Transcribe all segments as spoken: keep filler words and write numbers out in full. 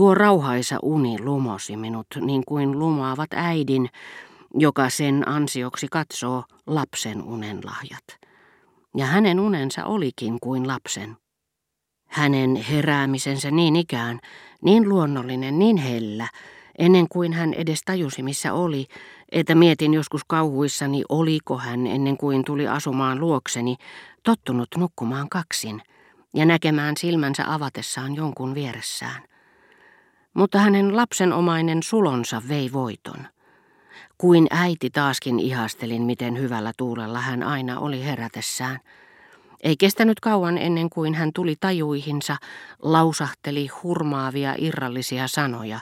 Tuo rauhaisa uni lumosi minut niin kuin lumaavat äidin, joka sen ansioksi katsoo lapsen unen lahjat. Ja hänen unensa olikin kuin lapsen. Hänen heräämisensä niin ikään, niin luonnollinen, niin hellä, ennen kuin hän edes tajusi missä oli, että mietin joskus kauhuissani, oliko hän ennen kuin tuli asumaan luokseni, tottunut nukkumaan kaksin ja näkemään silmänsä avatessaan jonkun vieressään. Mutta hänen lapsenomainen sulonsa vei voiton. Kuin äiti taaskin ihastelin, miten hyvällä tuulella hän aina oli herätessään. Ei kestänyt kauan ennen kuin hän tuli tajuihinsa, lausahteli hurmaavia irrallisia sanoja,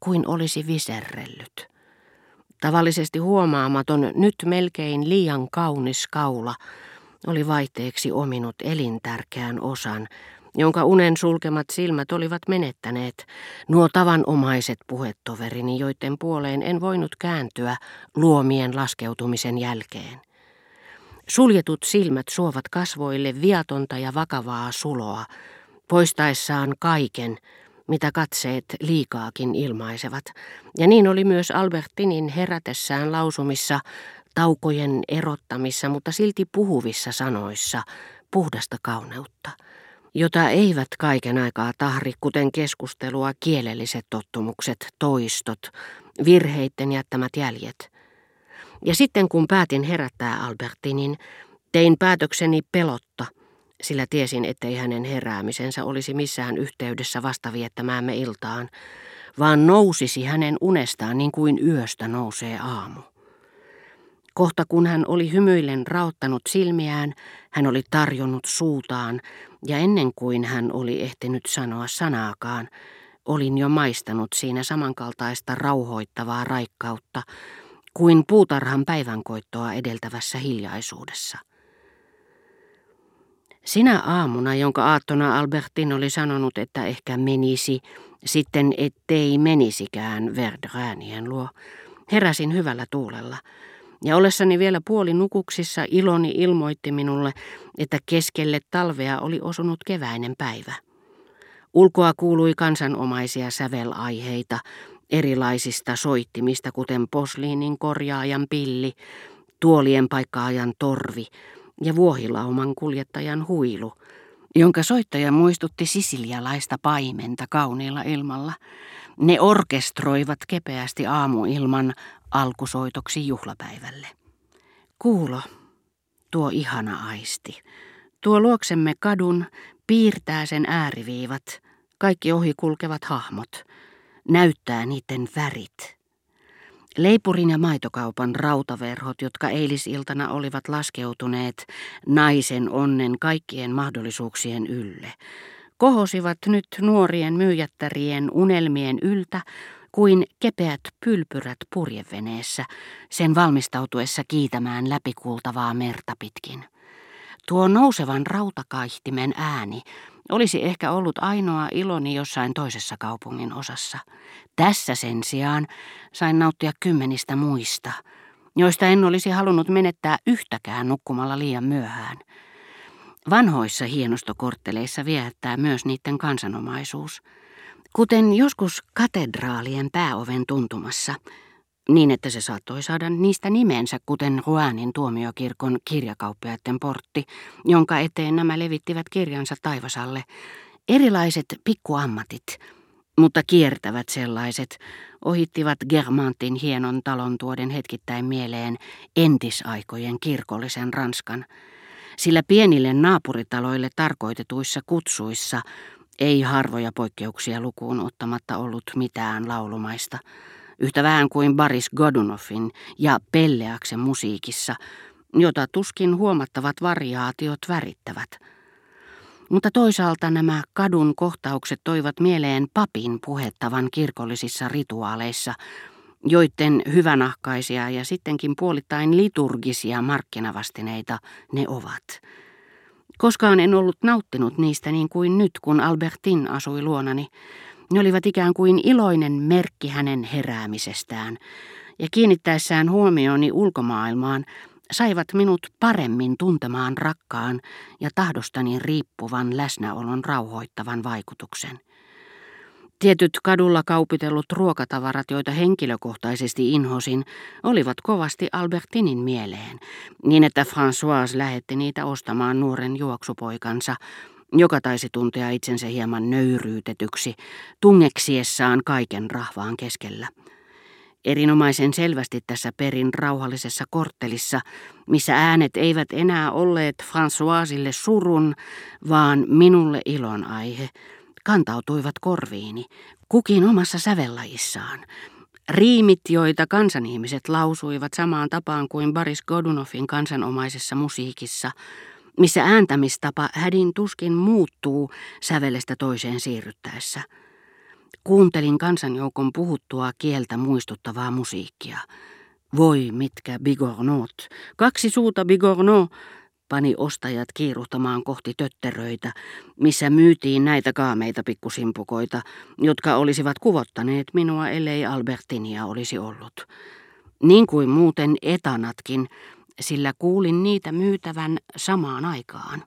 kuin olisi viserrellyt. Tavallisesti huomaamaton, nyt melkein liian kaunis kaula oli vaihteeksi ominut elintärkeän osan, jonka unen sulkemat silmät olivat menettäneet, nuo tavanomaiset puhetoverini, joiden puoleen en voinut kääntyä luomien laskeutumisen jälkeen. Suljetut silmät suovat kasvoille viatonta ja vakavaa suloa, poistaessaan kaiken, mitä katseet liikaakin ilmaisevat, ja niin oli myös Albertinin herätessään lausumissa, taukojen erottamissa, mutta silti puhuvissa sanoissa, puhdasta kauneutta, jota eivät kaiken aikaa tahri, kuten keskustelua, kielelliset tottumukset, toistot, virheitten jättämät jäljet. Ja sitten kun päätin herättää Albertinin, tein päätökseni pelotta, sillä tiesin, ettei hänen heräämisensä olisi missään yhteydessä vasta viettämäämme iltaan, vaan nousisi hänen unestaan niin kuin yöstä nousee aamu. Kohta kun hän oli hymyillen raottanut silmiään, hän oli tarjonnut suutaan, ja ennen kuin hän oli ehtinyt sanoa sanaakaan, olin jo maistanut siinä samankaltaista rauhoittavaa raikkautta kuin puutarhan päivänkoittoa edeltävässä hiljaisuudessa. Sinä aamuna, jonka aattona Albertine oli sanonut, että ehkä menisi, sitten ettei menisikään Verdurinien luo, heräsin hyvällä tuulella. Ja ollessani vielä puoli nukuksissa, iloni ilmoitti minulle, että keskelle talvea oli osunut keväinen päivä. Ulkoa kuului kansanomaisia sävelaiheita, erilaisista soittimista, kuten posliinin korjaajan pilli, tuolien paikkaajan torvi ja vuohilauman kuljettajan huilu, jonka soittaja muistutti sisilialaista paimenta kauniilla ilmalla. Ne orkestroivat kepeästi aamuilman alkusoitoksi juhlapäivälle. Kuulo, tuo ihana aisti, tuo luoksemme kadun, piirtää sen ääriviivat, kaikki ohikulkevat hahmot, näyttää niiden värit. Leipurin ja maitokaupan rautaverhot, jotka eilisiltana olivat laskeutuneet naisen onnen kaikkien mahdollisuuksien ylle, kohosivat nyt nuorien myyjättärien unelmien yltä kuin kepeät pylpyrät purjeveneessä, sen valmistautuessa kiitämään läpikuultavaa merta pitkin. Tuo nousevan rautakaihtimen ääni olisi ehkä ollut ainoa iloni jossain toisessa kaupungin osassa. Tässä sen sijaan sain nauttia kymmenistä muista, joista en olisi halunnut menettää yhtäkään nukkumalla liian myöhään. Vanhoissa hienostokortteleissa viehättää myös niiden kansanomaisuus, kuten joskus katedraalien pääoven tuntumassa, niin että se saattoi saada niistä nimensä, kuten Rouenin tuomiokirkon kirjakauppiaiden portti, jonka eteen nämä levittivät kirjansa taivasalle, erilaiset pikkuammatit, mutta kiertävät sellaiset, ohittivat Germantin hienon talon tuoden hetkittäin mieleen entisaikojen kirkollisen Ranskan, sillä pienille naapuritaloille tarkoitetuissa kutsuissa ei harvoja poikkeuksia lukuun ottamatta ollut mitään laulumaista, yhtä vähän kuin Boris Godunovin ja Pelléaksen musiikissa, jota tuskin huomattavat variaatiot värittävät. Mutta toisaalta nämä kadun kohtaukset toivat mieleen papin puhettavan kirkollisissa rituaaleissa, joiden hyvänahkaisia ja sittenkin puolittain liturgisia markkinavastineita ne ovat. Koskaan en ollut nauttinut niistä niin kuin nyt, kun Albertine asui luonani. Ne olivat ikään kuin iloinen merkki hänen heräämisestään, ja kiinnittäessään huomioni ulkomaailmaan saivat minut paremmin tuntemaan rakkaan ja tahdostani riippuvan läsnäolon rauhoittavan vaikutuksen. Tietyt kadulla kaupitellut ruokatavarat, joita henkilökohtaisesti inhosin, olivat kovasti Albertinin mieleen, niin että Françoise lähetti niitä ostamaan nuoren juoksupoikansa, joka taisi tuntea itsensä hieman nöyryytetyksi, tungeksiessaan kaiken rahvaan keskellä. Erinomaisen selvästi tässä perin rauhallisessa korttelissa, missä äänet eivät enää olleet Françoisille surun, vaan minulle ilon aihe, kantautuivat korviini, kukin omassa sävellajissaan. Riimit, joita kansanihmiset lausuivat samaan tapaan kuin Boris Godunovin kansanomaisessa musiikissa, missä ääntämistapa hädin tuskin muuttuu sävelestä toiseen siirryttäessä. Kuuntelin kansanjoukon puhuttua kieltä muistuttavaa musiikkia. Voi mitkä bigornot, kaksi suuta bigornot, pani ostajat kiiruhtamaan kohti tötteröitä, missä myytiin näitä kaameita pikkusimpukoita, jotka olisivat kuvottaneet minua, ellei Albertinia olisi ollut. Niin kuin muuten etanatkin, sillä kuulin niitä myytävän samaan aikaan.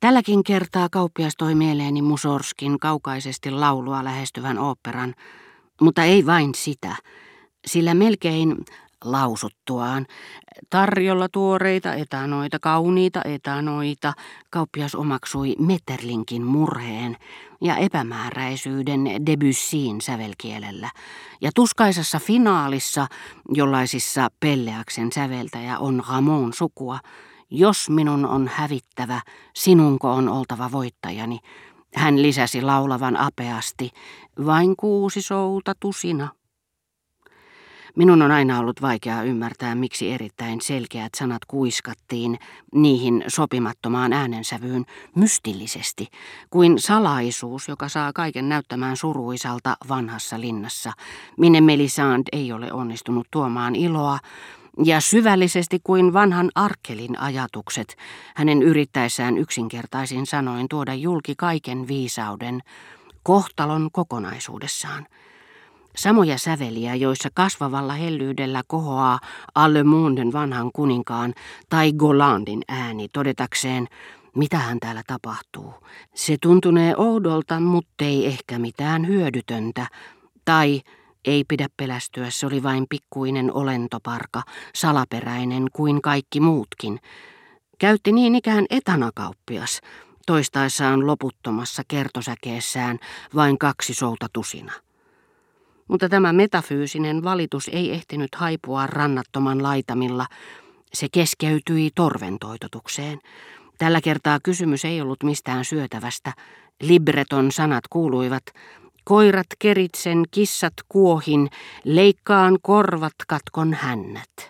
Tälläkin kertaa kauppias toi mieleeni Musorskin kaukaisesti laulua lähestyvän oopperan, mutta ei vain sitä, sillä melkein lausuttuaan tarjolla tuoreita etanoita, kauniita etanoita, kauppias omaksui Maeterlinckin murheen ja epämääräisyyden Debussyin sävelkielellä, ja tuskaisessa finaalissa, jollaisissa Pelléaksen säveltäjä on Ramon sukua, jos minun on hävittävä, sinunko on oltava voittajani, hän lisäsi laulavan apeasti, vain kuusi souta tusina. Minun on aina ollut vaikeaa ymmärtää, miksi erittäin selkeät sanat kuiskattiin niihin sopimattomaan äänensävyyn mystillisesti, kuin salaisuus, joka saa kaiken näyttämään suruisalta vanhassa linnassa, minne Mélisande ei ole onnistunut tuomaan iloa, ja syvällisesti kuin vanhan Arkelin ajatukset, hänen yrittäessään yksinkertaisin sanoin tuoda julki kaiken viisauden, kohtalon kokonaisuudessaan. Samoja säveliä, joissa kasvavalla hellyydellä kohoaa Allemonden vanhan kuninkaan tai Golandin ääni todetakseen, mitähän täällä tapahtuu. Se tuntunee oudolta, muttei ehkä mitään hyödytöntä, tai ei pidä pelästyä, se oli vain pikkuinen olentoparka, salaperäinen kuin kaikki muutkin. Käytti niin ikään etanakauppias, toistaessaan loputtomassa kertosäkeessään vain kaksi souta tusina. Mutta tämä metafyysinen valitus ei ehtinyt haipua rannattoman laitamilla, se keskeytyi torventoitotukseen. Tällä kertaa kysymys ei ollut mistään syötävästä, libreton sanat kuuluivat, koirat keritsen, kissat kuohin, leikkaan korvat, katkon hännät.